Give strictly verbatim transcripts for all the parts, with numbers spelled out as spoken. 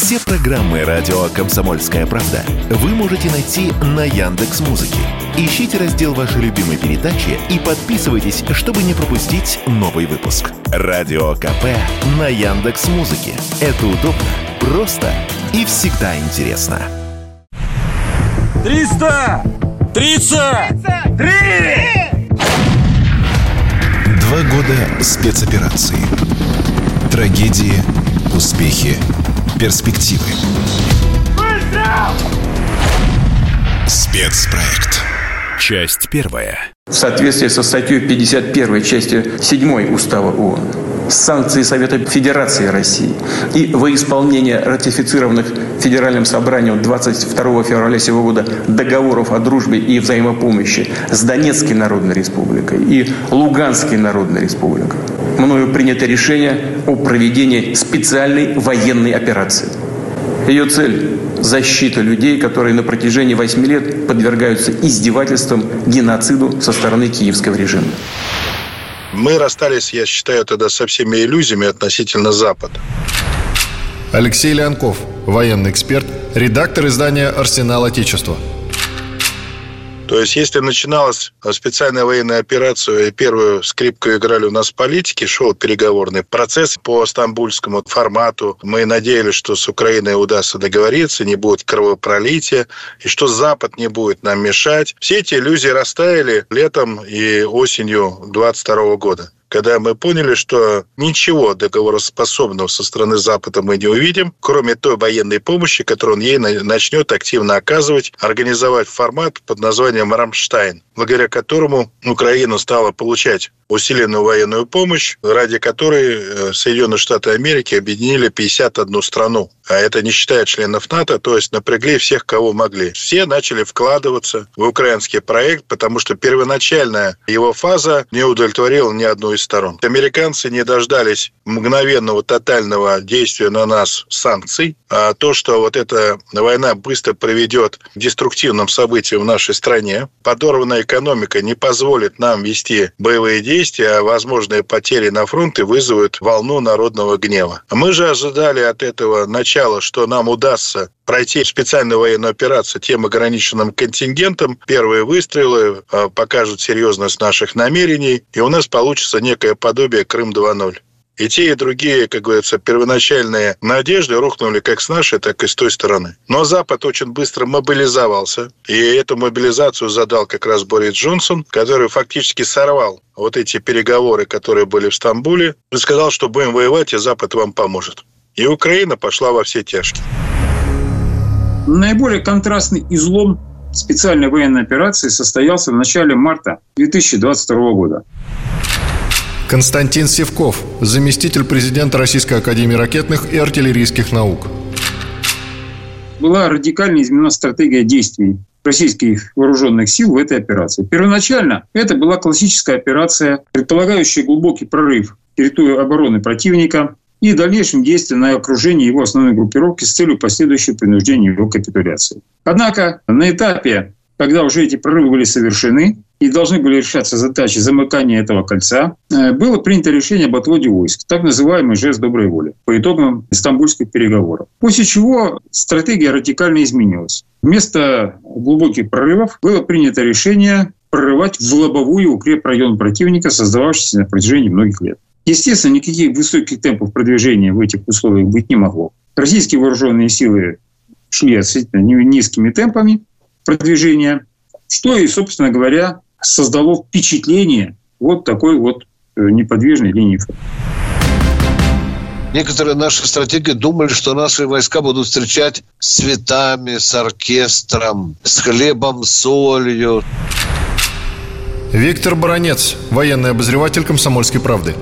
Все программы «Радио Комсомольская правда» вы можете найти на Яндекс.Музыке. Ищите раздел вашей любимой передачи и подписывайтесь, чтобы не пропустить новый выпуск. «Радио КП» на Яндекс.Музыке. Это удобно, просто и всегда интересно. Триста! Тридцать! Три! Два года спецоперации. Трагедии, успехи, перспективы. Быстро! Спецпроект. Часть первая. В соответствии со статьей пятьдесят первой части седьмой Устава ООН, санкции Совета Федерации России и во исполнение ратифицированных Федеральным собранием двадцать второго февраля сего года договоров о дружбе и взаимопомощи с Донецкой Народной Республикой и Луганской Народной Республикой мною принято решение о проведении специальной военной операции. Ее цель – защита людей, которые на протяжении восьми лет подвергаются издевательствам, геноциду со стороны киевского режима. Мы расстались, я считаю, тогда со всеми иллюзиями относительно Запада. Алексей Леонков, военный эксперт, редактор издания «Арсенал Отечества». То есть, если начиналась специальная военная операция, и первую скрипку играли у нас политики, шел переговорный процесс по стамбульскому формату. Мы надеялись, что с Украиной удастся договориться, не будет кровопролития, и что Запад не будет нам мешать. Все эти иллюзии растаяли летом и осенью двадцать второго года. Когда мы поняли, что ничего договороспособного со стороны Запада мы не увидим, кроме той военной помощи, которую он ей начнет активно оказывать, организовать формат под названием «Рамштайн», благодаря которому Украина стала получать усиленную военную помощь, ради которой Соединенные Штаты Америки объединили пятьдесят одну страну. А это не считая членов НАТО, то есть напрягли всех, кого могли. Все начали вкладываться в украинский проект, потому что первоначальная его фаза не удовлетворила ни одну из сторон. Американцы не дождались мгновенного тотального действия на нас санкций. А то, что вот эта война быстро приведет к деструктивным событиям в нашей стране, подорванная экономика не позволит нам вести боевые действия, а возможные потери на фронте вызовут волну народного гнева. Мы же ожидали от этого начала, что нам удастся пройти специальную военную операцию тем ограниченным контингентом. Первые выстрелы покажут серьезность наших намерений, и у нас получится некое подобие Крым два ноль. И те, и другие, как говорится, первоначальные надежды рухнули как с нашей, так и с той стороны. Но Запад очень быстро мобилизовался, и эту мобилизацию задал как раз Борис Джонсон, который фактически сорвал вот эти переговоры, которые были в Стамбуле, и сказал, что будем воевать, и Запад вам поможет. И Украина пошла во все тяжкие. Наиболее контрастный излом специальной военной операции состоялся в начале марта две тысячи двадцать второго года. Константин Сивков, заместитель президента Российской академии ракетных и артиллерийских наук. Была радикально изменена стратегия действий российских вооруженных сил в этой операции. Первоначально это была классическая операция, предполагающая глубокий прорыв территории обороны противника и дальнейшем действие на окружение его основной группировки с целью последующего принуждения его капитуляции. Однако на этапе, когда уже эти прорывы были совершены и должны были решаться задачи замыкания этого кольца, было принято решение об отводе войск, так называемый жест доброй воли, по итогам стамбульских переговоров. После чего стратегия радикально изменилась. Вместо глубоких прорывов было принято решение прорывать в лобовую укрепрайон противника, создававшийся на протяжении многих лет. Естественно, никаких высоких темпов продвижения в этих условиях быть не могло. Российские вооруженные силы шли относительно низкими темпами продвижения, что и, собственно говоря, создало впечатление вот такой вот неподвижной линии фронта. Некоторые наши стратеги думали, что наши войска будут встречать с цветами, с оркестром, с хлебом, с солью. Виктор Баранец, военный обозреватель «Комсомольской правды».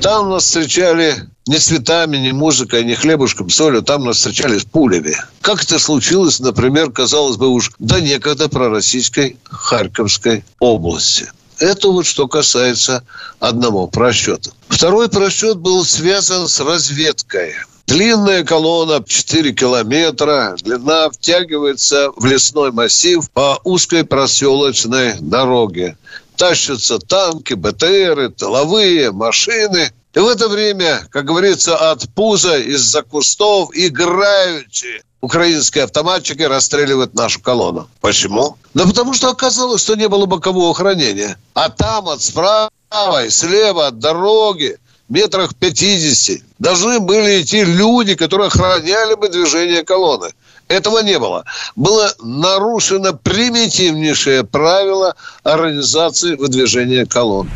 Там нас встречали ни цветами, ни музыкой, ни хлебушком, солью. Там нас встречали с пулями. Как это случилось, например, казалось бы, уж до некогда пророссийской Харьковской области. Это вот что касается одного просчета. Второй просчет был связан с разведкой. Длинная колонна, четыре километра, длина, втягивается в лесной массив по узкой проселочной дороге. Тащатся танки, БТРы, тыловые, машины. И в это время, как говорится, от пуза из-за кустов играючи украинские автоматчики расстреливают нашу колонну. Почему? Да потому что оказалось, что не было бокового охранения. А там от справа и слева от дороги метрах пятидесяти должны были идти люди, которые охраняли бы движение колонны. Этого не было. Было нарушено примитивнейшее правило организации выдвижения колонн.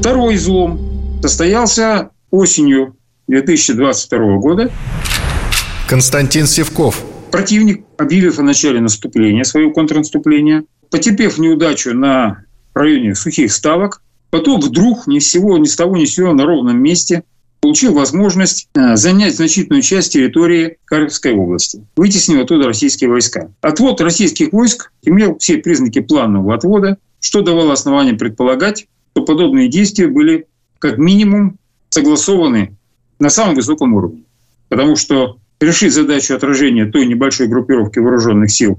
Второй излом состоялся осенью две тысячи двадцать второго года. Константин Сивков. Противник, объявив о начале наступления, своего контрнаступления, потерпев неудачу на районе Сухих Ставок, потом вдруг ни с сего, ни с того, ни с сего на ровном месте получил возможность занять значительную часть территории Харьковской области, вытеснив оттуда российские войска. Отвод российских войск имел все признаки планового отвода, что давало основание предполагать, что подобные действия были как минимум согласованы на самом высоком уровне. Потому что решить задачу отражения той небольшой группировки вооруженных сил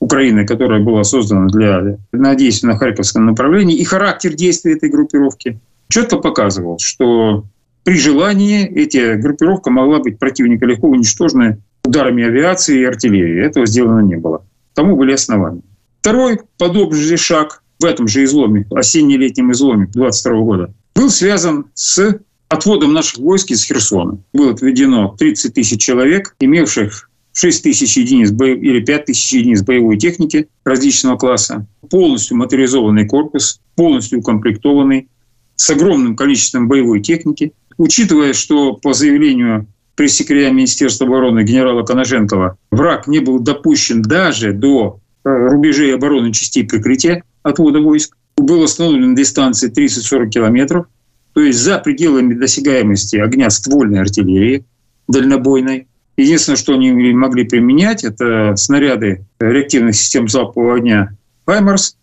Украины, которая была создана для, для действий на Харьковском направлении, и характер действий этой группировки четко показывал, что при желании эта группировка могла быть противника легко уничтожена ударами авиации и артиллерии. Этого сделано не было. Тому были основания. Второй подобный же шаг в этом же изломе, осенне-летнем изломе двадцать второго года, был связан с отводом наших войск из Херсона. Было отведено тридцать тысяч человек, имевших шесть тысяч единиц боев... или пять тысяч единиц боевой техники различного класса. Полностью моторизованный корпус, полностью укомплектованный, с огромным количеством боевой техники. Учитывая, что по заявлению пресс-секретаря Министерства обороны генерала Коноженкова враг не был допущен даже до рубежей обороны частей прикрытия отвода войск, был установлен на дистанции тридцать-сорок километров, то есть за пределами досягаемости огня ствольной артиллерии дальнобойной. Единственное, что они могли применять, это снаряды реактивных систем залпового огня «Хаймарс»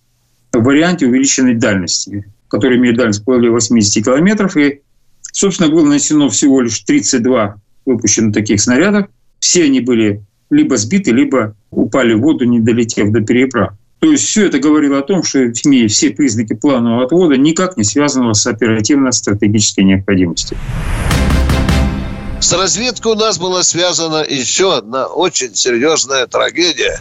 в варианте увеличенной дальности, который имеет дальность более восьмидесяти километров, и собственно, было нанесено всего лишь тридцать два выпущено таких снарядов. Все они были либо сбиты, либо упали в воду, не долетев до переправ. То есть все это говорило о том, что имея все признаки планового отвода, никак не связанного с оперативно-стратегической необходимостью. С разведкой у нас была связана еще одна очень серьезная трагедия.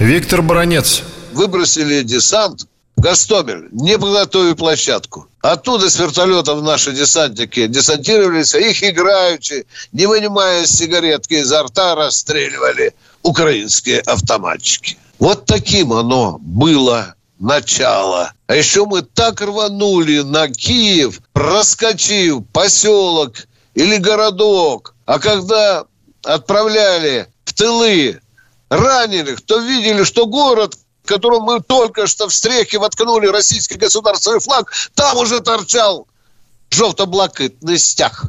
Виктор Баранец. Выбросили десант в Гостомель, не подготовив площадку. Оттуда с вертолетов наши десантники десантировались, а их играючи, не вынимая сигаретки изо рта, расстреливали украинские автоматчики. Вот таким оно было начало. А еще мы так рванули на Киев, проскочив поселок или городок. А когда отправляли в тылы раненых, то видели, что город, которым мы только что в стрехе воткнули российский государственный флаг, там уже торчал желто-блакитный стяг.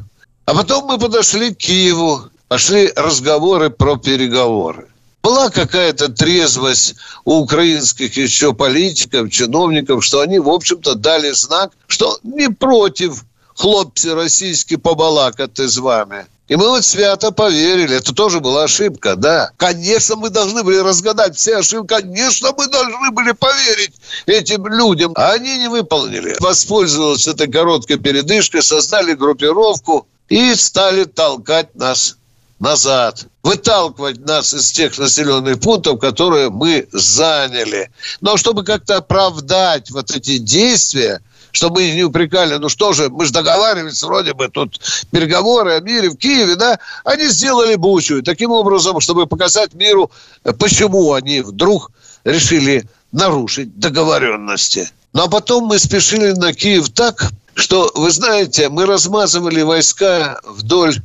А потом мы подошли к Киеву, пошли разговоры про переговоры. Была какая-то трезвость у украинских еще политиков, чиновников, что они, в общем-то, дали знак, что не против, хлопцы российские, побалакать с вами. И мы вот свято поверили. Это тоже была ошибка, да. Конечно, мы должны были разгадать все ошибки. Конечно, мы должны были поверить этим людям. А они не выполнили. Воспользовались этой короткой передышкой, создали группировку и стали толкать нас назад. Выталкивать нас из тех населенных пунктов, которые мы заняли. Но чтобы как-то оправдать вот эти действия, чтобы мы не упрекали, ну что же, мы же договаривались, вроде бы тут переговоры о мире в Киеве, да, они сделали бучу. И таким образом, чтобы показать миру, почему они вдруг решили нарушить договоренности. Ну а потом мы спешили на Киев так, что, вы знаете, мы размазывали войска вдоль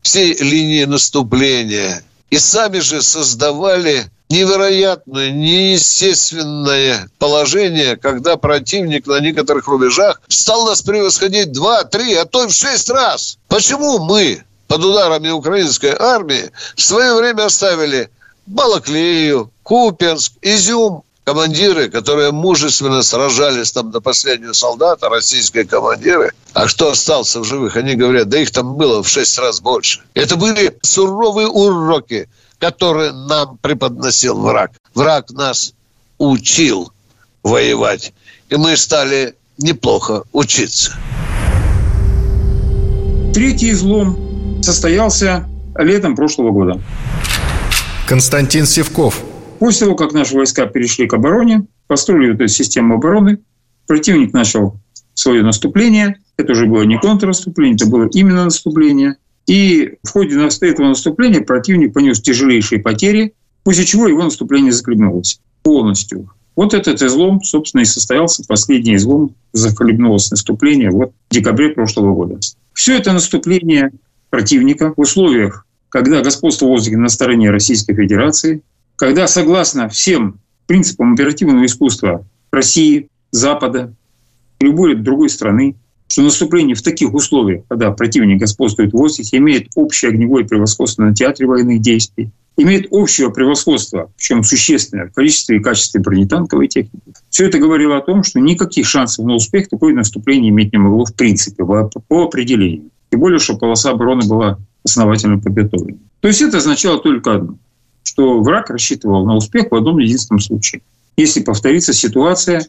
всей линии наступления и сами же создавали невероятное, неестественное положение, когда противник на некоторых рубежах стал нас превосходить два, три, а то и в шесть раз. Почему мы под ударами украинской армии в свое время оставили Балаклею, Купянск, Изюм? Командиры, которые мужественно сражались там до последнего солдата, российские командиры, а что остался в живых, они говорят, да их там было в шесть раз больше. Это были суровые уроки, который нам преподносил враг. Враг нас учил воевать. И мы стали неплохо учиться. Третий излом состоялся летом прошлого года. Константин Сивков. После того, как наши войска перешли к обороне, построили вот эту систему обороны, противник начал свое наступление. Это уже было не контрнаступление, это было именно наступление. И в ходе этого наступления противник понес тяжелейшие потери, после чего его наступление захлебнулось полностью. Вот этот излом, собственно, и состоялся, последний излом захлебнулось наступление вот, в декабре прошлого года. Все это наступление противника в условиях, когда господство в воздухе на стороне Российской Федерации, когда, согласно всем принципам оперативного искусства России, Запада, любой другой страны, что наступление в таких условиях, когда противник господствует в воздухе, имеет общее огневое превосходство на театре военных действий, имеет общее превосходство, причем существенное, в количестве и качестве бронетанковой техники. Все это говорило о том, что никаких шансов на успех такое наступление иметь не могло в принципе, по определению. Тем более, что полоса обороны была основательно подготовлена. То есть это означало только одно, что враг рассчитывал на успех в одном единственном случае. Если повторится ситуация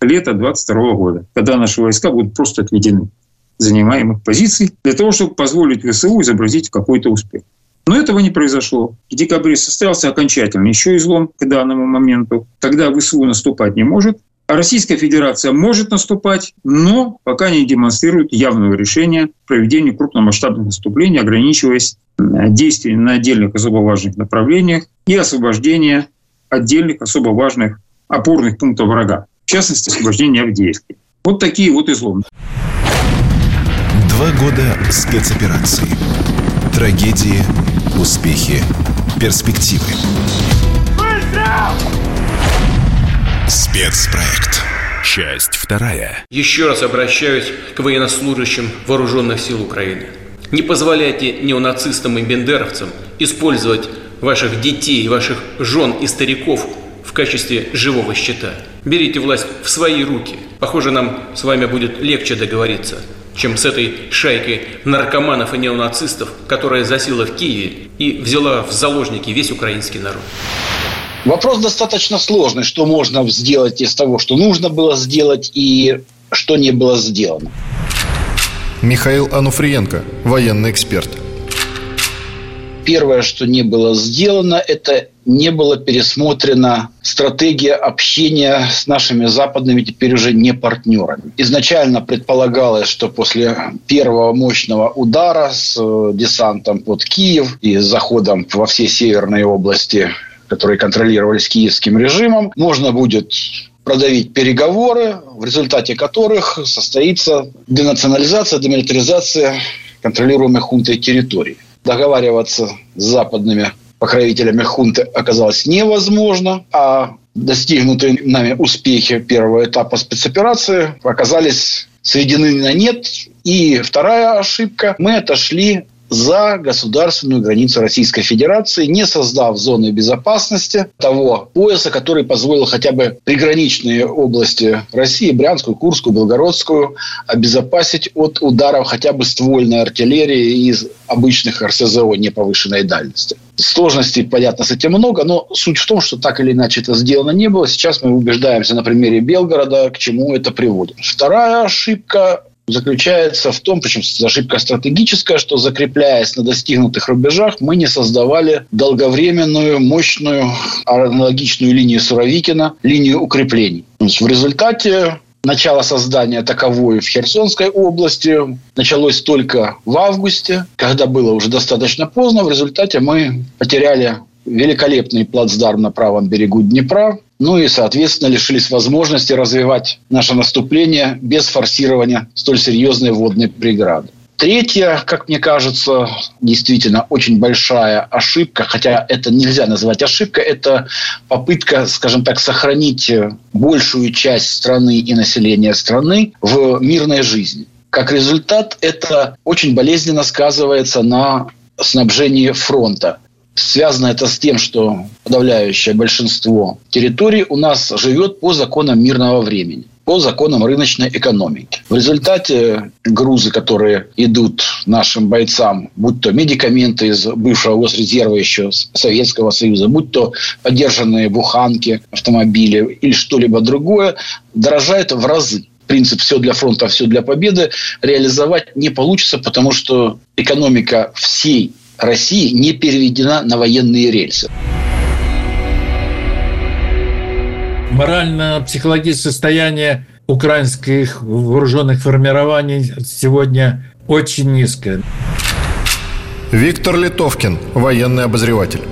лета двадцать второго года, когда наши войска будут просто отведены занимаемых позиций для того, чтобы позволить ВСУ изобразить какой-то успех. Но этого не произошло. В декабре состоялся окончательный еще излом к данному моменту, когда ВСУ наступать не может, а Российская Федерация может наступать, но пока не демонстрирует явного решения проведения крупномасштабных наступлений, ограничиваясь действиями на отдельных особо важных направлениях и освобождение отдельных особо важных опорных пунктов врага. В частности, освобождение Авдеевки. Вот такие вот изломы. Два года спецоперации. Трагедии, успехи, перспективы. Быстро! Спецпроект. Часть вторая. Еще раз обращаюсь к военнослужащим Вооруженных сил Украины. Не позволяйте неонацистам и бендеровцам использовать ваших детей, ваших жен и стариков в качестве живого щита. Берите власть в свои руки. Похоже, нам с вами будет легче договориться, чем с этой шайкой наркоманов и неонацистов, которая засела в Киеве и взяла в заложники весь украинский народ. Вопрос достаточно сложный, что можно сделать из того, что нужно было сделать и что не было сделано. Михаил Онуфриенко, военный эксперт. Первое, что не было сделано, это не была пересмотрена стратегия общения с нашими западными, теперь уже не партнерами. Изначально предполагалось, что после первого мощного удара с десантом под Киев и заходом во все северные области, которые контролировались киевским режимом, можно будет продавить переговоры, в результате которых состоится денационализация, демилитаризация контролируемых хунтой территорий. Договариваться с западными покровителями хунты оказалось невозможно, а достигнутые нами успехи первого этапа спецоперации оказались сведены на нет. И вторая ошибка – мы отошли за государственную границу Российской Федерации, не создав зоны безопасности того пояса, который позволил хотя бы приграничные области России, Брянскую, Курскую, Белгородскую, обезопасить от ударов хотя бы ствольной артиллерии из обычных РСЗО неповышенной дальности. Сложностей, понятно, с этим много, но суть в том, что так или иначе это сделано не было. Сейчас мы убеждаемся на примере Белгорода, к чему это приводит. Вторая ошибка – заключается в том, причем ошибка стратегическая, что, закрепляясь на достигнутых рубежах, мы не создавали долговременную, мощную, аналогичную линию Суровикина, линию укреплений. То есть в результате начало создания таковой в Херсонской области началось только в августе, когда было уже достаточно поздно. В результате мы потеряли великолепный плацдарм на правом берегу Днепра, ну и, соответственно, лишились возможности развивать наше наступление без форсирования столь серьезной водной преграды. Третья, как мне кажется, действительно очень большая ошибка, хотя это нельзя назвать ошибкой, это попытка, скажем так, сохранить большую часть страны и населения страны в мирной жизни. Как результат, это очень болезненно сказывается на снабжении фронта. Связано это с тем, что подавляющее большинство территорий у нас живет по законам мирного времени, по законам рыночной экономики. В результате грузы, которые идут нашим бойцам, будь то медикаменты из бывшего госсрезерва еще Советского Союза, будь то подержанные буханки, автомобили или что-либо другое, дорожают в разы. принцип «все для фронта, а все для победы» реализовать не получится, потому что экономика всей России не переведена на военные рельсы. Морально-психологическое состояние украинских вооруженных формирований сегодня очень низкое. Виктор Литовкин, военный обозреватель.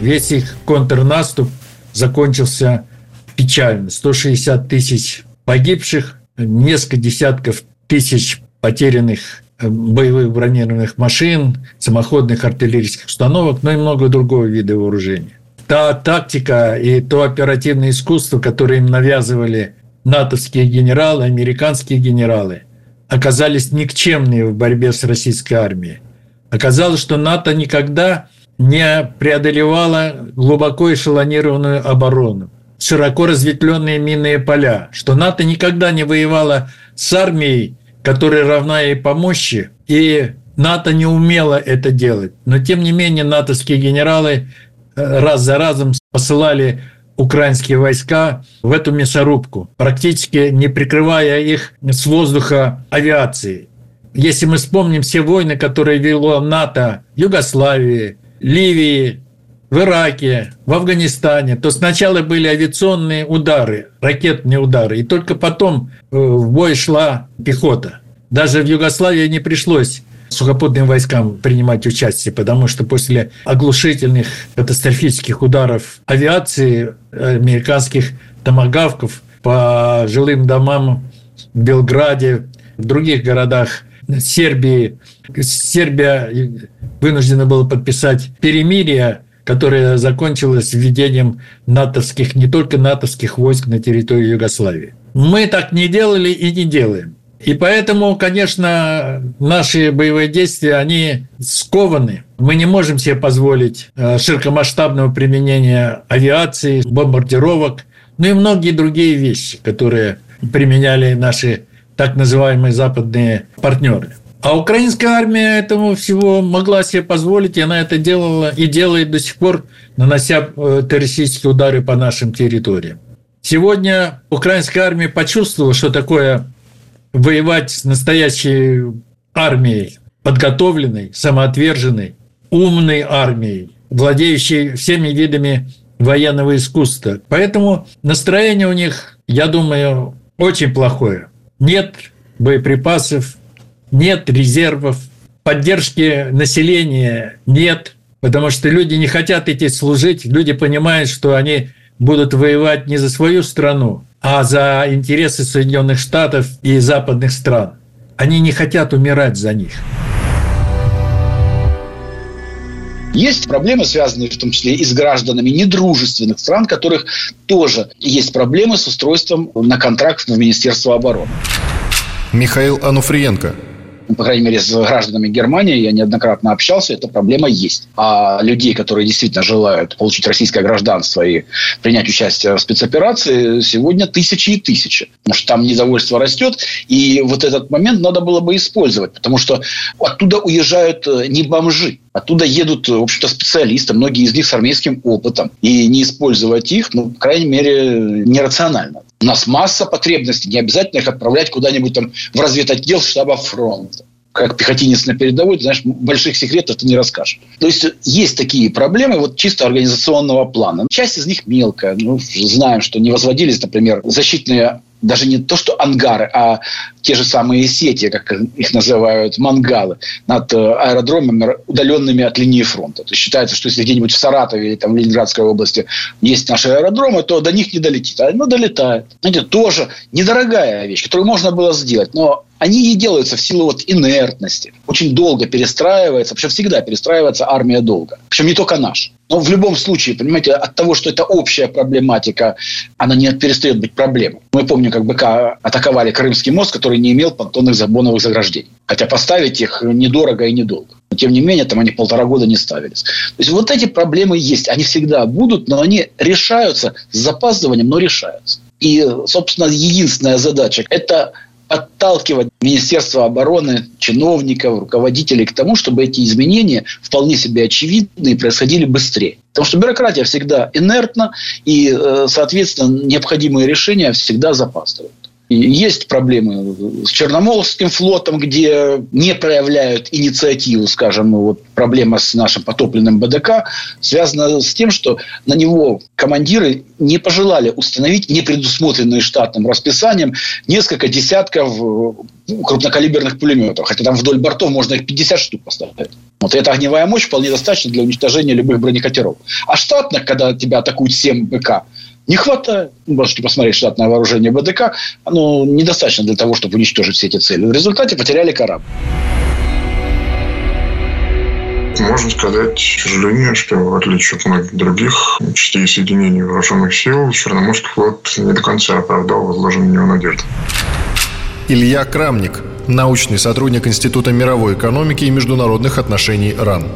Весь их контрнаступ закончился печально. сто шестьдесят тысяч погибших, несколько десятков тысяч потерянных боевых бронированных машин, самоходных артиллерийских установок, но и много другого вида вооружения. Та тактика и то оперативное искусство, которое им навязывали натовские генералы, американские генералы, оказались никчемными в борьбе с российской армией. Оказалось, что НАТО никогда не преодолевало глубоко эшелонированную оборону, широко разветвленные минные поля, что НАТО никогда не воевало с армией, которая равна ей по мощи, и НАТО не умело это делать. Но, тем не менее, натовские генералы раз за разом посылали украинские войска в эту мясорубку, практически не прикрывая их с воздуха авиацией. Если мы вспомним все войны, которые вело НАТО в Югославии, Ливии, в Ираке, в Афганистане, то сначала были авиационные удары, ракетные удары, и только потом в бой шла пехота. Даже в Югославии не пришлось сухопутным войскам принимать участие, потому что после оглушительных катастрофических ударов авиации, американских томагавков по жилым домам в Белграде, в других городах Сербии, Сербия вынуждена была подписать перемирие, которое закончилось введением натовских, не только натовских войск на территорию Югославии. Мы так не делали и не делаем. И поэтому, конечно, наши боевые действия, они скованы. Мы не можем себе позволить широкомасштабного применения авиации, бомбардировок, ну и многие другие вещи, которые применяли наши так называемые западные партнеры. А украинская армия этому всего могла себе позволить, и она это делала и делает до сих пор, нанося террористические удары по нашим территориям. Сегодня украинская армия почувствовала, что такое воевать с настоящей армией, подготовленной, самоотверженной, умной армией, владеющей всеми видами военного искусства. Поэтому настроение у них, я думаю, очень плохое. Нет боеприпасов, нет резервов, поддержки населения нет, потому что люди не хотят идти служить, люди понимают, что они будут воевать не за свою страну, а за интересы Соединенных Штатов и западных стран. Они не хотят умирать за них. Есть проблемы, связанные в том числе и с гражданами недружественных стран, которых тоже есть проблемы с устройством на контракт в Министерство обороны. Михаил Онуфриенко. По крайней мере, с гражданами Германии я неоднократно общался, эта проблема есть. А людей, которые действительно желают получить российское гражданство и принять участие в спецоперации, сегодня тысячи и тысячи. Потому что там недовольство растет, и вот этот момент надо было бы использовать, потому что оттуда уезжают не бомжи, оттуда едут, в общем-то, специалисты, многие из них с армейским опытом. И не использовать их, ну, по крайней мере, нерационально. У нас масса потребностей, не обязательно их отправлять куда-нибудь там в разведотдел штаба фронта. Как пехотинец на передовой, ты знаешь, больших секретов ты не расскажешь. То есть есть такие проблемы вот чисто организационного плана. Часть из них мелкая. Ну, знаем, что не возводились, например, защитные, даже не то, что ангары, а те же самые сети, как их называют, мангалы, над аэродромами, удаленными от линии фронта. То есть считается, что если где-нибудь в Саратове или там, в Ленинградской области есть наши аэродромы, то до них не долетит. А оно долетает. Это тоже недорогая вещь, которую можно было сделать, но они не делаются в силу вот инертности. Очень долго перестраивается, причем всегда перестраивается армия долго. Причем не только наша. Но в любом случае, понимаете, от того, что это общая проблематика, она не перестает быть проблемой. Мы помним, как БК атаковали Крымский мост, который не имел понтонных забоновых заграждений. Хотя поставить их недорого и недолго. Но, тем не менее, там они полтора года не ставились. То есть вот эти проблемы есть. Они всегда будут, но они решаются с запаздыванием, но решаются. И, собственно, единственная задача – это отталкивать Министерство обороны, чиновников, руководителей к тому, чтобы эти изменения вполне себе очевидные происходили быстрее. Потому что бюрократия всегда инертна, и, соответственно, необходимые решения всегда запаздывают. И есть проблемы с Черноморским флотом, где не проявляют инициативу, скажем, вот проблема с нашим потопленным БДК связана с тем, что на него командиры не пожелали установить непредусмотренные штатным расписанием несколько десятков крупнокалиберных пулеметов. Хотя там вдоль бортов можно их пятьдесят штук поставить. Вот эта огневая мощь вполне достаточна для уничтожения любых бронекатеров. А штатных, когда тебя атакуют семь БК, не хватает. Можете посмотреть штатное вооружение БДК. Оно недостаточно для того, чтобы уничтожить все эти цели. В результате потеряли корабль. Можно сказать, к сожалению, что в отличие от многих других частей и соединений вооруженных сил, Черноморский флот не до конца оправдал возложенную на него надежду. Илья Крамник, научный сотрудник Института мировой экономики и международных отношений РАН.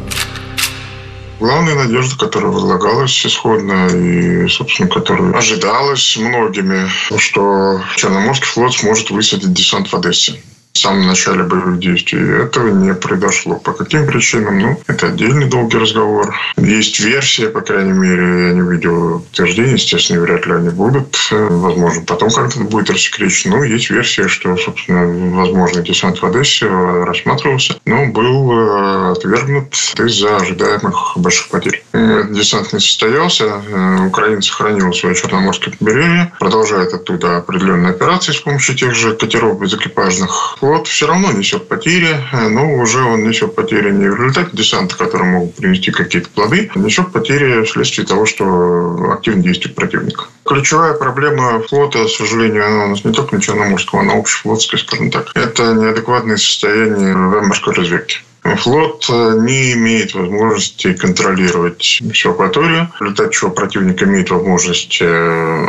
Главная надежда, которая возлагалась исходно и, собственно, которая ожидалась многими, что Черноморский флот сможет высадить десант в Одессе в самом начале боевых действий. Этого не произошло. По каким причинам? Ну, это отдельный долгий разговор. Есть версия, по крайней мере, я не видел подтверждений, естественно, вряд ли они будут. Возможно, потом как-то будет рассекречено. Но есть версия, что, собственно, возможно, десант в Одессе рассматривался, но был отвергнут из-за ожидаемых больших потерь. Десант не состоялся. Украина сохранила свое Черноморское побережье, продолжает оттуда определенные операции с помощью тех же катеров безэкипажных. Флот все равно несет потери, но уже он несет потери не в результате десанта, который мог принести какие-то плоды, а несет потери вследствие того, что активно действует противник. Ключевая проблема флота, к сожалению, она у нас не только на Черноморском, а на общефлотской, скажем так. Это неадекватное состояние морской разведки. Флот не имеет возможности контролировать всю акваторию, в результате чего противник имеет возможность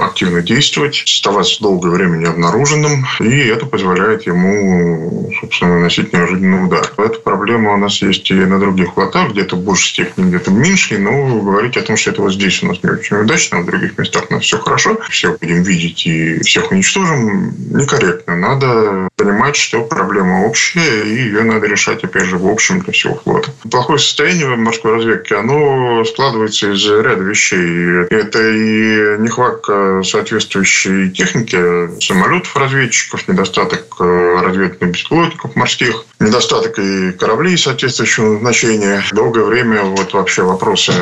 активно действовать, оставаться долгое время необнаруженным, и это позволяет ему, собственно, наносить неожиданный удар. Эта проблема у нас есть и на других флотах, где-то в большей степени, где-то в меньшей, но говорить о том, что это вот здесь у нас не очень удачно, а в других местах у нас все хорошо, всех будем видеть и всех уничтожим, некорректно. Надо понимать, что проблема общая, и ее надо решать, опять же, в общем. В общем, для всего флота. Плохое состояние морской разведки, оно складывается из ряда вещей. Это и нехватка соответствующей техники, самолетов разведчиков, недостаток разведных беспилотников морских, недостаток и кораблей соответствующего назначения. Долгое время вот вообще вопросы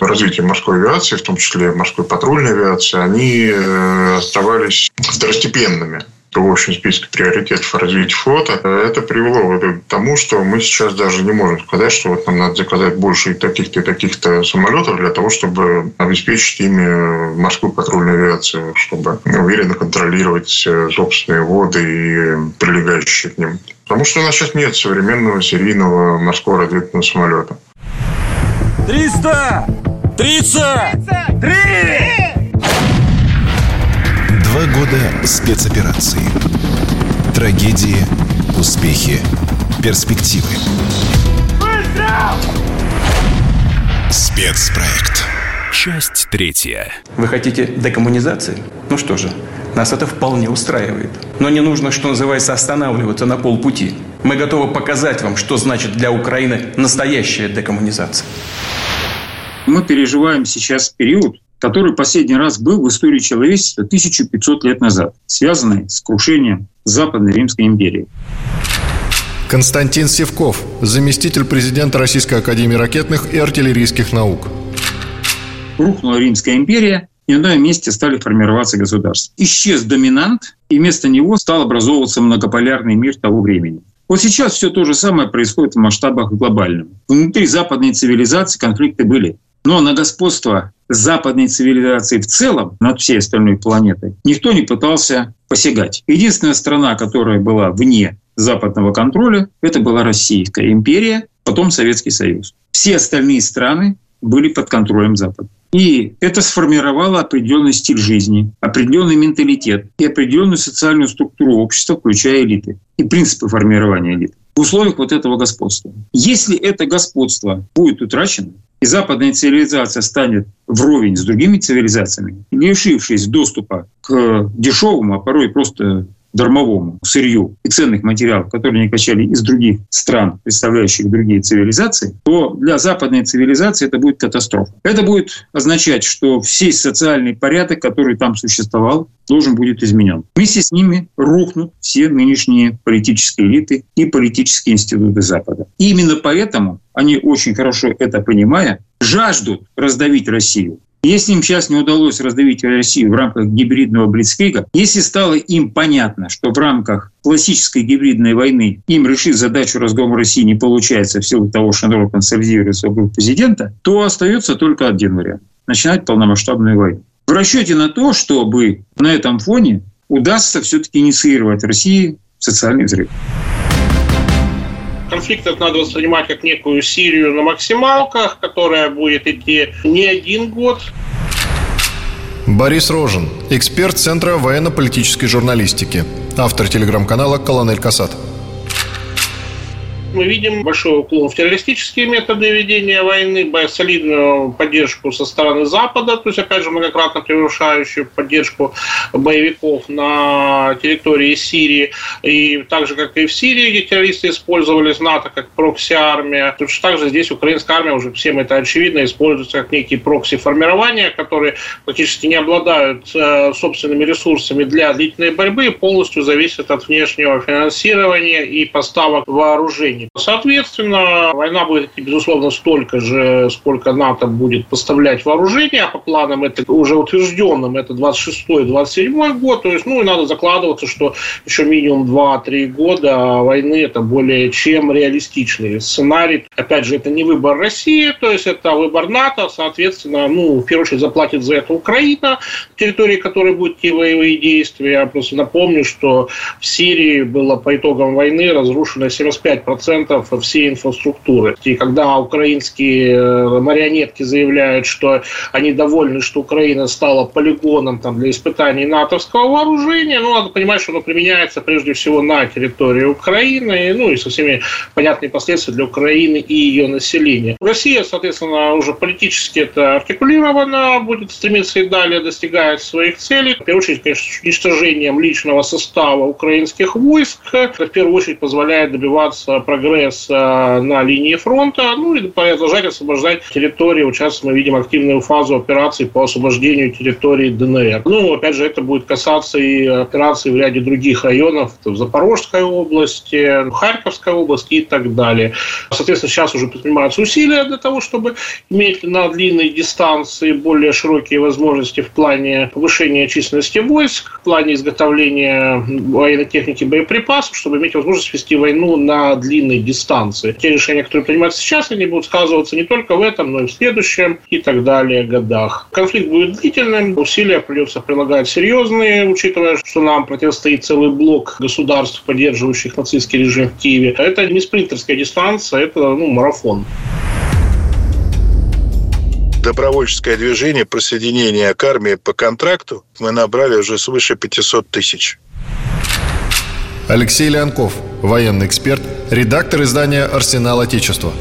развития морской авиации, в том числе морской патрульной авиации, они оставались второстепенными в общем списке приоритетов развития флота. Это привело к тому, что мы сейчас даже не можем сказать, что вот нам надо заказать больше таких-то и таких-то самолетов для того, чтобы обеспечить ими морскую патрульную авиацию, чтобы уверенно контролировать собственные воды и прилегающие к ним. Потому что у нас сейчас нет современного серийного морского разведывательного самолета. Триста! Тридцать! Три! Два года спецоперации. Трагедии, успехи, перспективы. Выстрел! Спецпроект. Часть третья. Вы хотите декоммунизации? Ну что же, нас это вполне устраивает. Но не нужно, что называется, останавливаться на полпути. Мы готовы показать вам, что значит для Украины настоящая декоммунизация. Мы переживаем сейчас период, который последний раз был в истории человечества тысяча пятьсот лет назад, связанный с крушением Западной Римской империи. Константин Сивков, заместитель президента Российской академии ракетных и артиллерийских наук. Рухнула Римская империя, и на ее месте стали формироваться государства. Исчез доминант, и вместо него стал образовываться многополярный мир того времени. Вот сейчас все то же самое происходит в масштабах глобальном. Внутри западной цивилизации конфликты были. Но на господство западной цивилизации в целом над всей остальной планетой никто не пытался посягать. Единственная страна, которая была вне западного контроля, это была Российская империя, потом Советский Союз. Все остальные страны были под контролем Запада. И это сформировало определенный стиль жизни, определенный менталитет и определенную социальную структуру общества, включая элиты и принципы формирования элит в условиях вот этого господства. Если это господство будет утрачено, и западная цивилизация станет вровень с другими цивилизациями, лишившись доступа к дешевому, а порой просто дармовому сырью и ценных материалов, которые они качали из других стран, представляющих другие цивилизации, то для западной цивилизации это будет катастрофа. Это будет означать, что весь социальный порядок, который там существовал, должен будет изменен. Вместе с ними рухнут все нынешние политические элиты и политические институты Запада. И именно поэтому, они очень хорошо это понимая, жаждут раздавить Россию. Если им сейчас не удалось раздавить Россию в рамках гибридного блицкрига, если стало им понятно, что в рамках классической гибридной войны им решить задачу разгрома России не получается в силу того, что народ консолидируется вокруг президента, то остается только один вариант – начинать полномасштабную войну. В расчете на то, чтобы на этом фоне удастся все-таки инициировать России социальный взрыв. Конфликтов надо воспринимать как некую Сирию на максималках, которая будет идти не один год. Борис Рожен, эксперт Центра военно-политической журналистики, автор телеграм-канала «Колонель Кассат». Мы видим большой уклон в террористические методы ведения войны, солидную поддержку со стороны Запада, то есть, опять же, многократно превышающую поддержку боевиков на территории Сирии. И так же, как и в Сирии, где террористы использовались НАТО как прокси-армия, точно так же здесь украинская армия, уже всем это очевидно, используется как некие прокси-формирования, которые практически не обладают собственными ресурсами для длительной борьбы и полностью зависят от внешнего финансирования и поставок вооружений. Соответственно, война будет идти, безусловно, столько же, сколько НАТО будет поставлять вооружение, а по планам это уже утвержденным, это двадцать шестой - двадцать седьмой год, то есть, ну, и надо закладываться, что еще минимум два-три года войны – это более чем реалистичный сценарий. Опять же, это не выбор России, то есть, это выбор НАТО, соответственно, ну, в первую очередь, заплатит за это Украина, территория которой будут те боевые действия. Я просто напомню, что в Сирии было по итогам войны разрушено семьдесят пять процентов всей инфраструктуры. И когда украинские марионетки заявляют, что они довольны, что Украина стала полигоном там, для испытаний натовского вооружения, ну, надо понимать, что оно применяется прежде всего на территории Украины, ну, и со всеми понятными последствиями для Украины и ее населения. Россия, соответственно, уже политически это артикулирована, будет стремиться и далее достигать своих целей. В первую очередь, конечно, уничтожением личного состава украинских войск, в первую очередь, позволяет добиваться прогресс на линии фронта, ну и продолжать освобождать территорию. Сейчас мы видим активную фазу операций по освобождению территории ДНР. Ну, опять же, это будет касаться и операций в ряде других районов, в Запорожской области, в Харьковской области и так далее. Соответственно, сейчас уже предпринимаются усилия для того, чтобы иметь на длинной дистанции более широкие возможности в плане повышения численности войск, в плане изготовления военной техники, боеприпасов, чтобы иметь возможность вести войну на длинной дистанции. Те решения, которые принимаются сейчас, они будут сказываться не только в этом, но и в следующем и так далее годах. Конфликт будет длительным, усилия придется прилагать серьезные, учитывая, что нам противостоит целый блок государств, поддерживающих нацистский режим в Киеве. Это не спринтерская дистанция, это, ну, марафон. Добровольческое движение присоединения к армии по контракту мы набрали уже свыше пятьсот тысяч. Алексей Леонков, военный эксперт, редактор издания «Арсенал Отечества».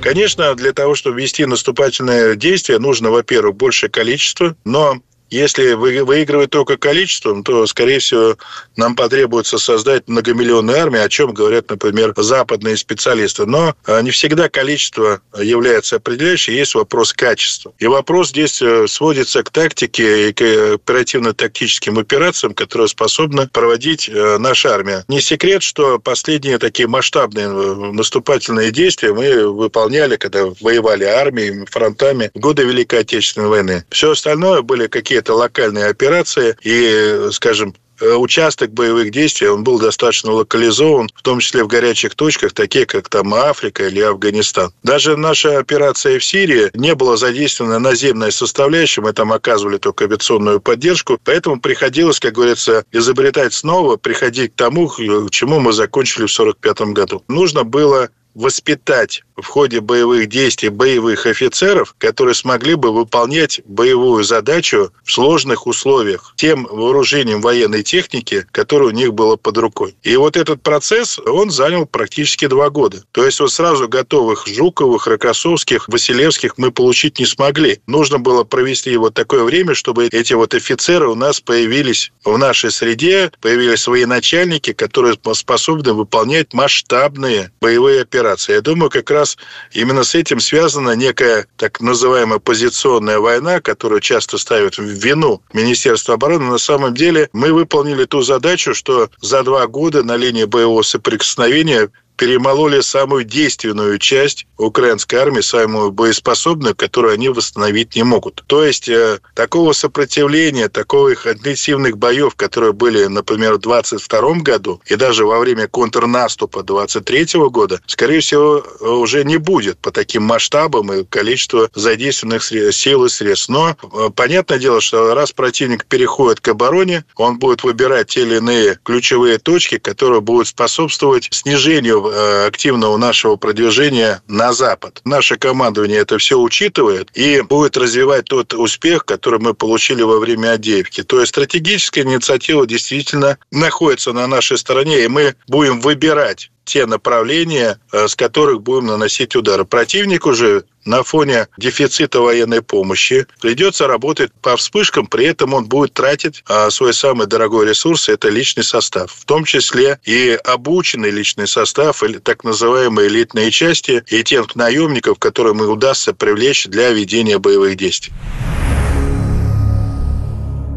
Конечно, для того, чтобы вести наступательное действие, нужно, во-первых, большее количество, но если выигрывать только количеством, то, скорее всего, нам потребуется создать многомиллионную армию, о чем говорят, например, западные специалисты. Но не всегда количество является определяющим, есть вопрос качества. И вопрос здесь сводится к тактике и к оперативно-тактическим операциям, которые способна проводить наша армия. Не секрет, что последние такие масштабные наступательные действия мы выполняли, когда воевали армиями, фронтами в годы Великой Отечественной войны. Все остальное были какие-то это локальные операции и, скажем, участок боевых действий, он был достаточно локализован, в том числе в горячих точках, такие как там Африка или Афганистан. Даже наша операция в Сирии не была задействована наземной составляющей, мы там оказывали только авиационную поддержку, поэтому приходилось, как говорится, изобретать снова, приходить к тому, к чему мы закончили в сорок пятом году. Нужно было воспитать в ходе боевых действий боевых офицеров, которые смогли бы выполнять боевую задачу в сложных условиях тем вооружением военной техники, которое у них было под рукой. И вот этот процесс, он занял практически два года. То есть вот сразу готовых Жуковых, Рокоссовских, Василевских мы получить не смогли. Нужно было провести вот такое время, чтобы эти вот офицеры у нас появились в нашей среде, появились свои начальники, которые способны выполнять масштабные боевые операции. Я думаю, как раз именно с этим связана некая так называемая позиционная война, которую часто ставят в вину Министерство обороны. На самом деле мы выполнили ту задачу, что за два года на линии боевого соприкосновения перемололи самую действенную часть украинской армии, самую боеспособную, которую они восстановить не могут. То есть э, такого сопротивления, таких интенсивных боев, которые были, например, в двадцать втором году и даже во время контрнаступа двадцать третьего года, скорее всего, уже не будет по таким масштабам и количеству задействованных сил и средств. Но э, понятное дело, что раз противник переходит к обороне, он будет выбирать те или иные ключевые точки, которые будут способствовать снижению активного нашего продвижения на запад. Наше командование это все учитывает и будет развивать тот успех, который мы получили во время Авдеевки. То есть стратегическая инициатива действительно находится на нашей стороне, и мы будем выбирать те направления, с которых будем наносить удары. Противник уже на фоне дефицита военной помощи придется работать по вспышкам, при этом он будет тратить свой самый дорогой ресурс, это личный состав, в том числе и обученный личный состав, или так называемые элитные части, и тех наемников, которые мы удастся привлечь для ведения боевых действий.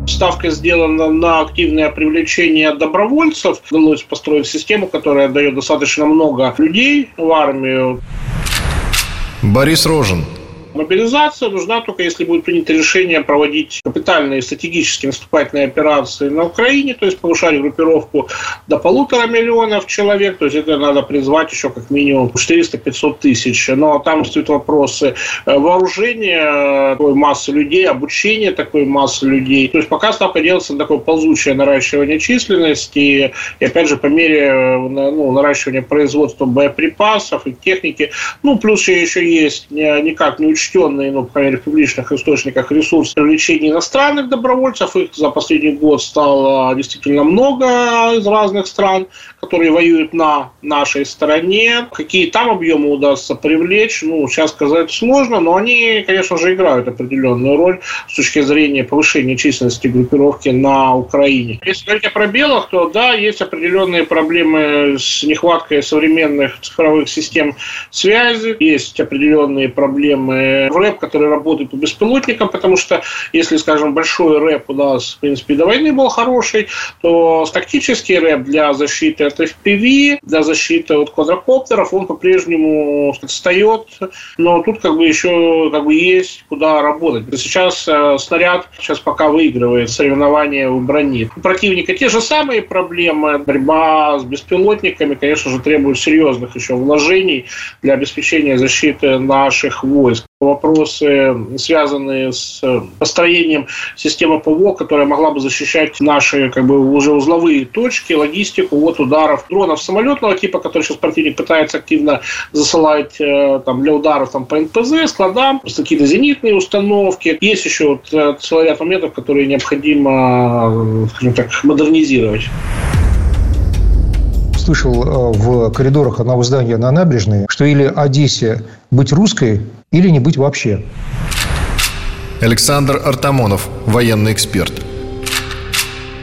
Ставка сделана на активное привлечение добровольцев. Удалось построить систему, которая дает достаточно много людей в армию. Борис Рожен. Мобилизация нужна только если будет принято решение проводить капитальные стратегические наступательные операции на Украине, то есть повышать группировку до полутора миллионов человек, то есть это надо призвать еще как минимум четыреста-пятьсот тысяч. Но там стоят вопросы вооружения такой массы людей, обучения такой массы людей. То есть пока ставка делается на такое ползучее наращивание численности и, опять же, по мере ну, наращивания производства боеприпасов и техники. Ну, плюс еще есть никак не учтенные, но, по крайней мере, в публичных источниках ресурс привлечения иностранных добровольцев. Их за последний год стало действительно много из разных стран, которые воюют на нашей стороне. Какие там объемы удастся привлечь, ну, сейчас сказать сложно, но они, конечно же, играют определенную роль с точки зрения повышения численности группировки на Украине. Если говорить о пробелах, то да, есть определенные проблемы с нехваткой современных цифровых систем связи, есть определенные проблемы в РЭП, который работает по беспилотникам, потому что, если, скажем, большой РЭП у нас, в принципе, до войны был хороший, то тактический РЭП для защиты от эф пи ви, для защиты от квадрокоптеров, он по-прежнему отстает, но тут как бы еще как бы есть куда работать. Сейчас э, снаряд сейчас пока выигрывает соревнования в броне. У противника те же самые проблемы, борьба с беспилотниками, конечно же, требует серьезных еще вложений для обеспечения защиты наших войск. Вопросы, связанные с построением системы ПВО, которая могла бы защищать наши как бы, уже узловые точки, логистику от ударов дронов самолетного типа, которые сейчас противник пытается активно засылать там, для ударов там, по эн пэ зэ, складам, просто какие-то зенитные установки. Есть еще вот целый ряд моментов, которые необходимо, скажем так, модернизировать. Слышал в коридорах одного здания на набережной, что или Одессе быть русской, или не быть вообще. Александр Артамонов, военный эксперт.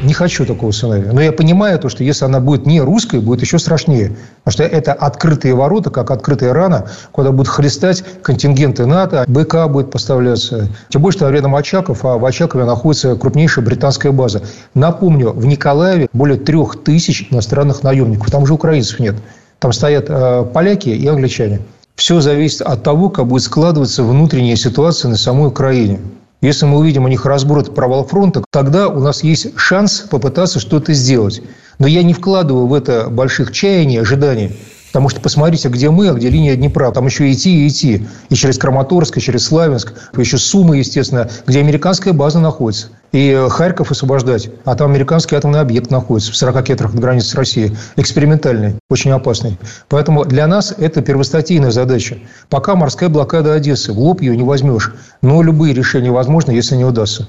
Не хочу такого сценария. Но я понимаю то, что если она будет не русской, будет еще страшнее. Потому что это открытые ворота, как открытая рана, куда будут хлестать контингенты НАТО, БК будет поставляться. Тем более, что рядом Очаков, а в Очакове находится крупнейшая британская база. Напомню, в Николаеве более трех тысяч иностранных наемников. Там же украинцев нет. Там стоят э, поляки и англичане. Все зависит от того, как будет складываться внутренняя ситуация на самой Украине. Если мы увидим у них разброд, провал фронта, тогда у нас есть шанс попытаться что-то сделать. Но я не вкладываю в это больших чаяний, ожиданий. Потому что посмотрите, где мы, а где линия Днепра. Там еще идти и идти. И через Краматорск, и через Славянск, еще Сумы, естественно, где американская база находится. И Харьков освобождать. А там американский атомный объект находится в сорока километрах от границы с Россией. Экспериментальный, очень опасный. Поэтому для нас это первостатейная задача. Пока морская блокада Одессы. В лоб ее не возьмешь. Но любые решения возможны, если не удастся.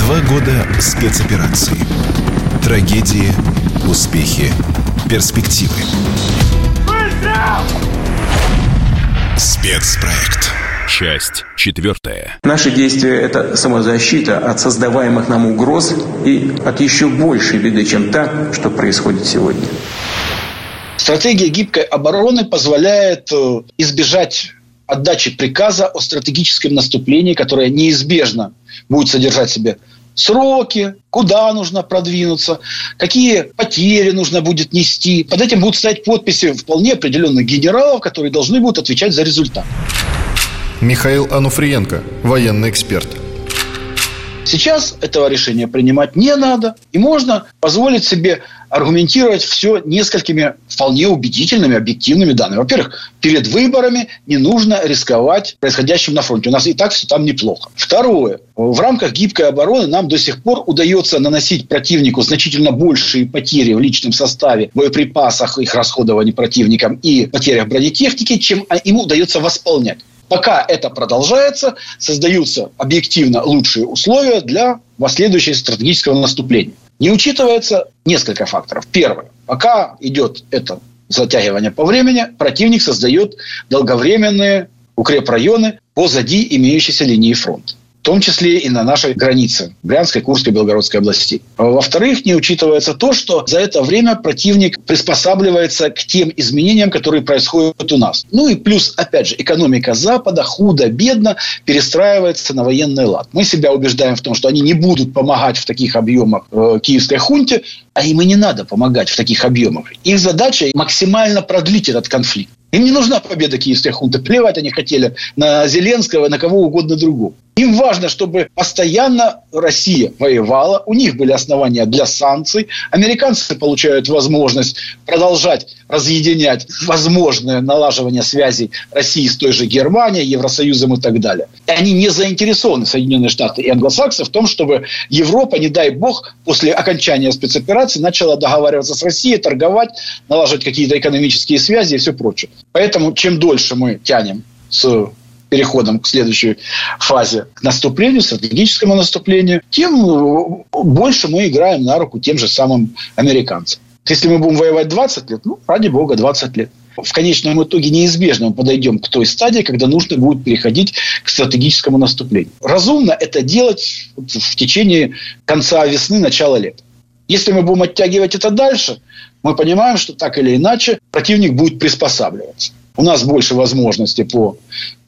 Два года спецоперации. Трагедии, успехи, перспективы. Выстрел! Спецпроект. Часть четвертая. Наши действия – это самозащита от создаваемых нам угроз и от еще большей беды, чем та, что происходит сегодня. Стратегия гибкой обороны позволяет избежать отдачи приказа о стратегическом наступлении, которое неизбежно будет содержать в себе сроки, куда нужно продвинуться, какие потери нужно будет нести. Под этим будут стоять подписи вполне определенных генералов, которые должны будут отвечать за результат. Михаил Онуфриенко, военный эксперт. Сейчас этого решения принимать не надо, и можно позволить себе аргументировать все несколькими вполне убедительными, объективными данными. Во-первых, перед выборами не нужно рисковать происходящим на фронте. У нас и так все там неплохо. Второе. В рамках гибкой обороны нам до сих пор удается наносить противнику значительно большие потери в личном составе, боеприпасах, их расходовании противникам и потерях бронетехники, чем ему удается восполнять. Пока это продолжается, создаются объективно лучшие условия для последующего стратегического наступления. Не учитывается несколько факторов. Первое. Пока идет это затягивание по времени, противник создает долговременные укрепрайоны позади имеющейся линии фронта. В том числе и на нашей границе Брянской, Курской, Белгородской областей. Во-вторых, не учитывается то, что за это время противник приспосабливается к тем изменениям, которые происходят у нас. Ну и плюс, опять же, экономика Запада худо-бедно перестраивается на военный лад. Мы себя убеждаем в том, что они не будут помогать в таких объемах э, киевской хунте, а им и не надо помогать в таких объемах. Их задача максимально продлить этот конфликт. Им не нужна победа киевской хунты. Плевать они хотели на Зеленского, на кого угодно другого. Им важно, чтобы постоянно Россия воевала, у них были основания для санкций, американцы получают возможность продолжать разъединять возможное налаживание связей России с той же Германией, Евросоюзом и так далее. И они не заинтересованы, Соединенные Штаты и англосаксы, в том, чтобы Европа, не дай бог, после окончания спецоперации начала договариваться с Россией, торговать, налаживать какие-то экономические связи и все прочее. Поэтому чем дольше мы тянем с переходом к следующей фазе, к наступлению, стратегическому наступлению, тем больше мы играем на руку тем же самым американцам. Если мы будем воевать двадцать лет, ну, ради бога, двадцать лет. В конечном итоге неизбежно мы подойдем к той стадии, когда нужно будет переходить к стратегическому наступлению. Разумно это делать в течение конца весны, начала лета. Если мы будем оттягивать это дальше, мы понимаем, что так или иначе противник будет приспосабливаться. У нас больше возможностей по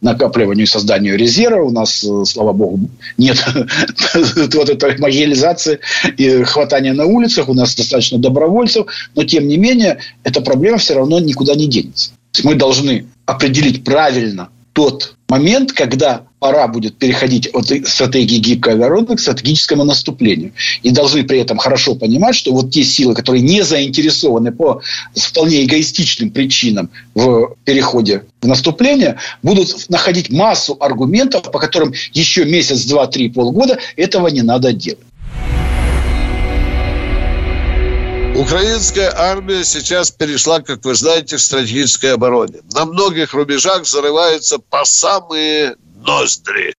накапливанию и созданию резерва. У нас, слава богу, нет вот этой мобилизации и хватания на улицах. У нас достаточно добровольцев. Но, тем не менее, эта проблема все равно никуда не денется. Мы должны определить правильно тот момент, когда пора будет переходить от стратегии гибкой обороны к стратегическому наступлению. И должны при этом хорошо понимать, что вот те силы, которые не заинтересованы по вполне эгоистичным причинам в переходе в наступление, будут находить массу аргументов, по которым еще месяц, два, три, полгода этого не надо делать. Украинская армия сейчас перешла, как вы знаете, к стратегической обороне. На многих рубежах зарываются по самые ноздри.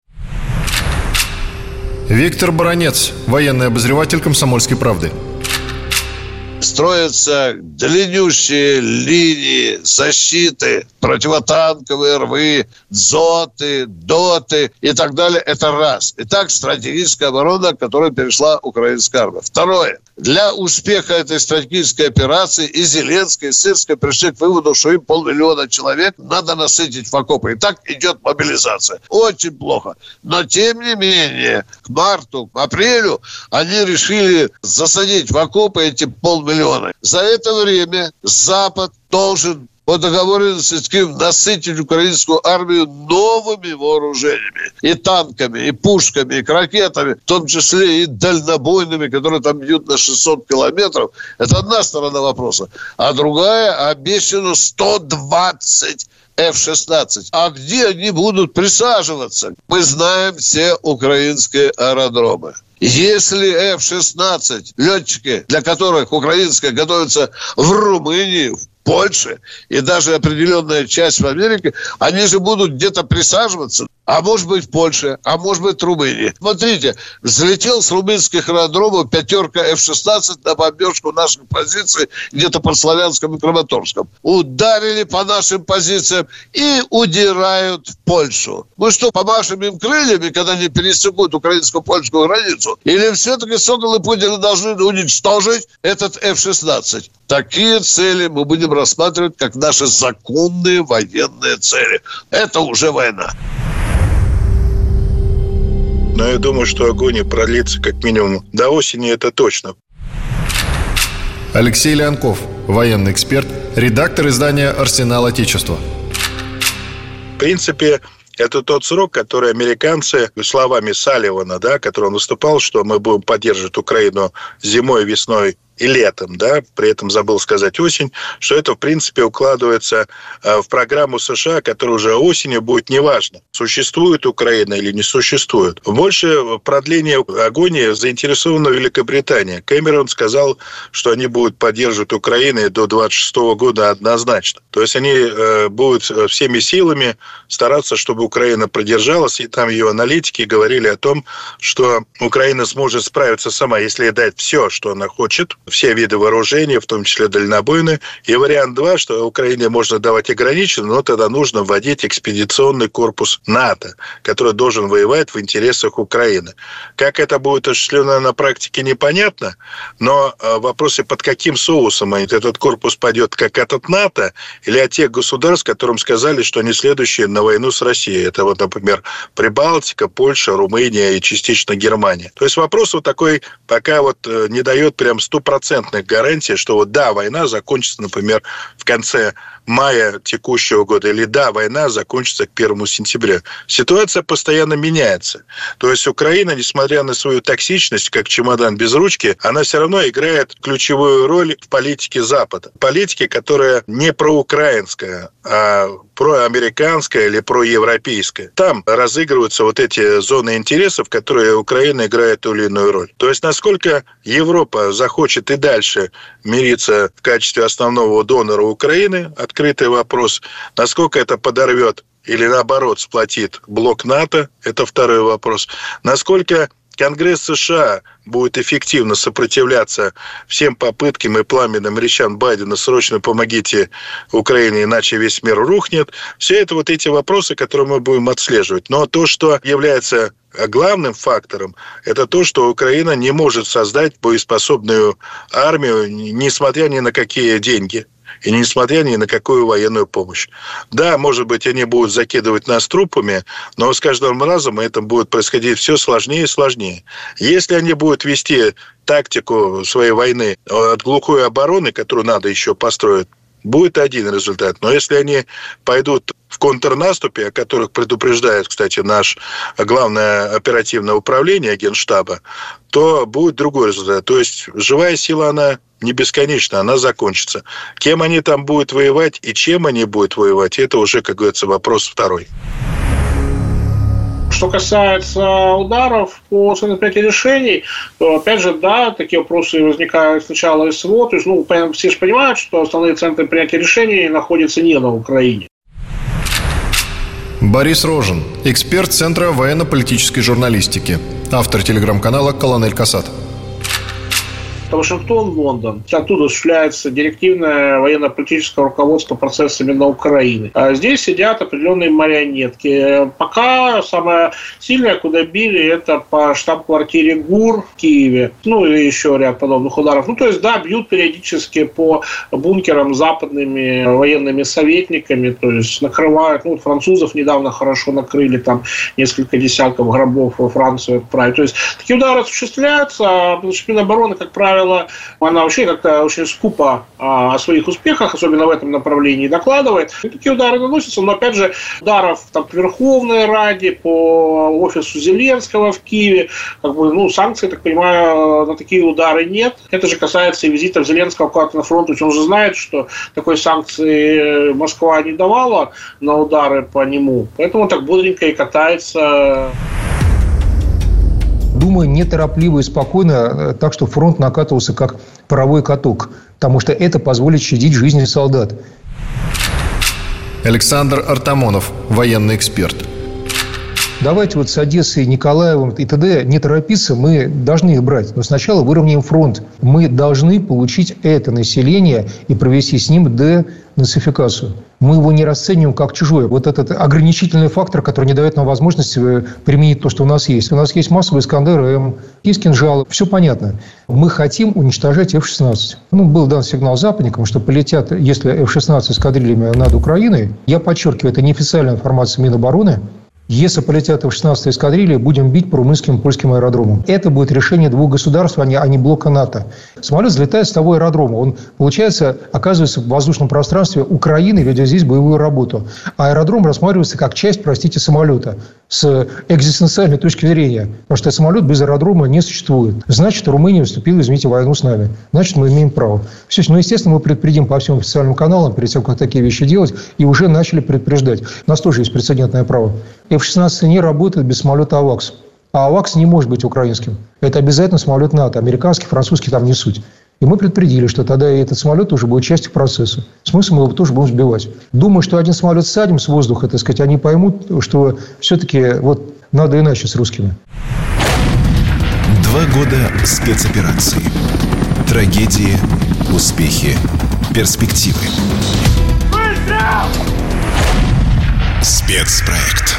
Виктор Баранец, военный обозреватель «Комсомольской правды». Строятся длиннющие линии защиты, противотанковые рвы, дзоты, доты и так далее. Это раз. Итак, стратегическая оборона, к которой перешла украинская армия. Второе. Для успеха этой стратегической операции и Зеленский, и Сирский пришли к выводу, что им полмиллиона человек надо насытить в окопы. И так идет мобилизация. Очень плохо. Но, тем не менее, к марту, к апрелю они решили засадить в окопы эти полмиллиона. За это время Запад должен о договоренности с Киевом насытить украинскую армию новыми вооружениями. И танками, и пушками, и ракетами, в том числе и дальнобойными, которые там бьют на шестьсот километров. Это одна сторона вопроса. А другая, обещано сто двадцать эф шестнадцать. А где они будут присаживаться? Мы знаем все украинские аэродромы. Если эф шестнадцать, летчики, для которых украинская, готовится в Румынии, в Польше и даже определенная часть в Америке, они же будут где-то присаживаться, а может быть в Польше, а может быть в Румынии. Смотрите, взлетел с румынских аэродромов пятерка эф шестнадцать на бомбежку наших позиций где-то под Славянском и Краматорском. Ударили по нашим позициям и удирают в Польшу. Мы что, помашем им крыльями, когда они пересекут украинско-польскую границу? Или все-таки Сокол и Путин должны уничтожить этот эф шестнадцать? Такие цели мы будем рассматривать как наши законные военные цели. Это уже война. Но я думаю, что агония продлится как минимум до осени, это точно. Алексей Леонков, военный эксперт, редактор издания «Арсенал Отечества». В принципе, это тот срок, который американцы, словами Салливана, да, который он выступал, что мы будем поддерживать Украину зимой, весной и летом, да, при этом забыл сказать осень, что это, в принципе, укладывается в программу США, которая уже осенью будет неважно, существует Украина или не существует. Больше в продлении агонии заинтересована Великобритания. Кэмерон сказал, что они будут поддерживать Украину до двадцать шестого года однозначно. То есть они будут всеми силами стараться, чтобы Украина продержалась, и там ее аналитики говорили о том, что Украина сможет справиться сама, если дать все, что она хочет, все виды вооружения, в том числе дальнобойные. И вариант два, что Украине можно давать ограниченно, но тогда нужно вводить экспедиционный корпус НАТО, который должен воевать в интересах Украины. Как это будет осуществлено на практике, непонятно, но вопрос, и под каким соусом этот корпус пойдет, как от НАТО или от тех государств, которым сказали, что они следующие на войну с Россией. Это вот, например, Прибалтика, Польша, Румыния и частично Германия. То есть вопрос вот такой пока вот не дает прям ступор процентных гарантий, что вот да, война закончится, например, в конце мая текущего года, или да, война закончится к первому сентября. Ситуация постоянно меняется. То есть Украина, несмотря на свою токсичность, как чемодан без ручки, она все равно играет ключевую роль в политике Запада. Политике, которая не проукраинская, а проамериканская или проевропейская. Там разыгрываются вот эти зоны интересов, в которые Украина играет ту или иную роль. То есть насколько Европа захочет и дальше мириться в качестве основного донора Украины, открытый вопрос, насколько это подорвет или наоборот сплотит блок НАТО, это второй вопрос. Насколько Конгресс США будет эффективно сопротивляться всем попыткам и пламенным речам Байдена «срочно помогите Украине, иначе весь мир рухнет». Все это вот эти вопросы, которые мы будем отслеживать. Но то, что является главным фактором, это то, что Украина не может создать боеспособную армию, несмотря ни на какие деньги. И несмотря ни на какую военную помощь. Да, может быть, они будут закидывать нас трупами, но с каждым разом это будет происходить все сложнее и сложнее. Если они будут вести тактику своей войны от глухой обороны, которую надо еще построить, будет один результат. Но если они пойдут в контрнаступе, о которых предупреждает, кстати, наш главное оперативное управление Генштаба, то будет другой результат. То есть живая сила, она не бесконечна, она закончится. Кем они там будут воевать и чем они будут воевать, это уже, как говорится, вопрос второй. Что касается ударов по ценным принятию решений, то, опять же, да, такие вопросы возникают сначала СВО. То есть, ну, все же понимают, что основные центры принятия решений находятся не на Украине. Борис Рожен, эксперт Центра военно-политической журналистики, автор телеграм-канала «Колонель Кассат». Вашингтон, Лондон. Оттуда осуществляется директивное военно-политическое руководство процессами на Украине. А здесь сидят определенные марионетки. Пока самое сильное, куда били, это по штаб-квартире ГУР в Киеве. Ну, и еще ряд подобных ударов. Ну, то есть, да, бьют периодически по бункерам западными военными советниками. То есть, накрывают. Ну, французов недавно хорошо накрыли. Там несколько десятков гробов во Францию отправили. То есть, такие удары осуществляются. Минобороны, как правило, правило, она вообще как-то очень скупо о своих успехах, особенно в этом направлении, докладывает. И такие удары наносятся, но опять же, ударов там, по Верховной Раде, по офису Зеленского в Киеве, как бы, ну, санкций, так понимаю, на такие удары нет. Это же касается и визитов Зеленского куда-то на фронт. То есть он же знает, что такой санкции Москва не давала на удары по нему. Поэтому он так бодренько и катается. Думаю, неторопливо и спокойно, так что фронт накатывался как паровой каток, потому что это позволит щадить жизни солдат. Александр Артамонов, военный эксперт. Давайте вот с Одессой, Николаевым и т.д. не торопиться, мы должны их брать. Но сначала выровняем фронт. Мы должны получить это население и провести с ним денацификацию. Мы его не расцениваем как чужое. Вот этот ограничительный фактор, который не дает нам возможности применить то, что у нас есть. У нас есть массовый Искандер-М, есть кинжалы. Все понятно. Мы хотим уничтожать эф шестнадцать. Ну, был дан сигнал западникам, что полетят, если эф шестнадцать эскадрильями над Украиной. Я подчеркиваю, это неофициальная информация Минобороны. Если полетят в шестнадцатой эскадрилье, будем бить по румынским и польским аэродромам. Это будет решение двух государств, а не блока НАТО. Самолет взлетает с того аэродрома. Он, получается, оказывается в воздушном пространстве Украины, ведя здесь боевую работу. А аэродром рассматривается как часть, простите, самолета. С экзистенциальной точки зрения. Потому что самолет без аэродрома не существует. Значит, Румыния вступила, извините, в войну с нами. Значит, мы имеем право. Все, ну, естественно, мы предупредим по всем официальным каналам, перед тем, как такие вещи делать, и уже начали предупреждать. У нас тоже есть прецедентное право. эф шестнадцать не работает без самолета «Авакс». А «Авакс» не может быть украинским. Это обязательно самолет НАТО. Американский, французский там не суть. И мы предупредили, что тогда и этот самолет тоже будет частью процесса. Смысл мы его тоже будем сбивать. Думаю, что один самолет садим с воздуха, так сказать, они поймут, что все-таки вот надо иначе с русскими. Два года спецоперации. Трагедии, успехи, перспективы. Быстро! Спецпроект.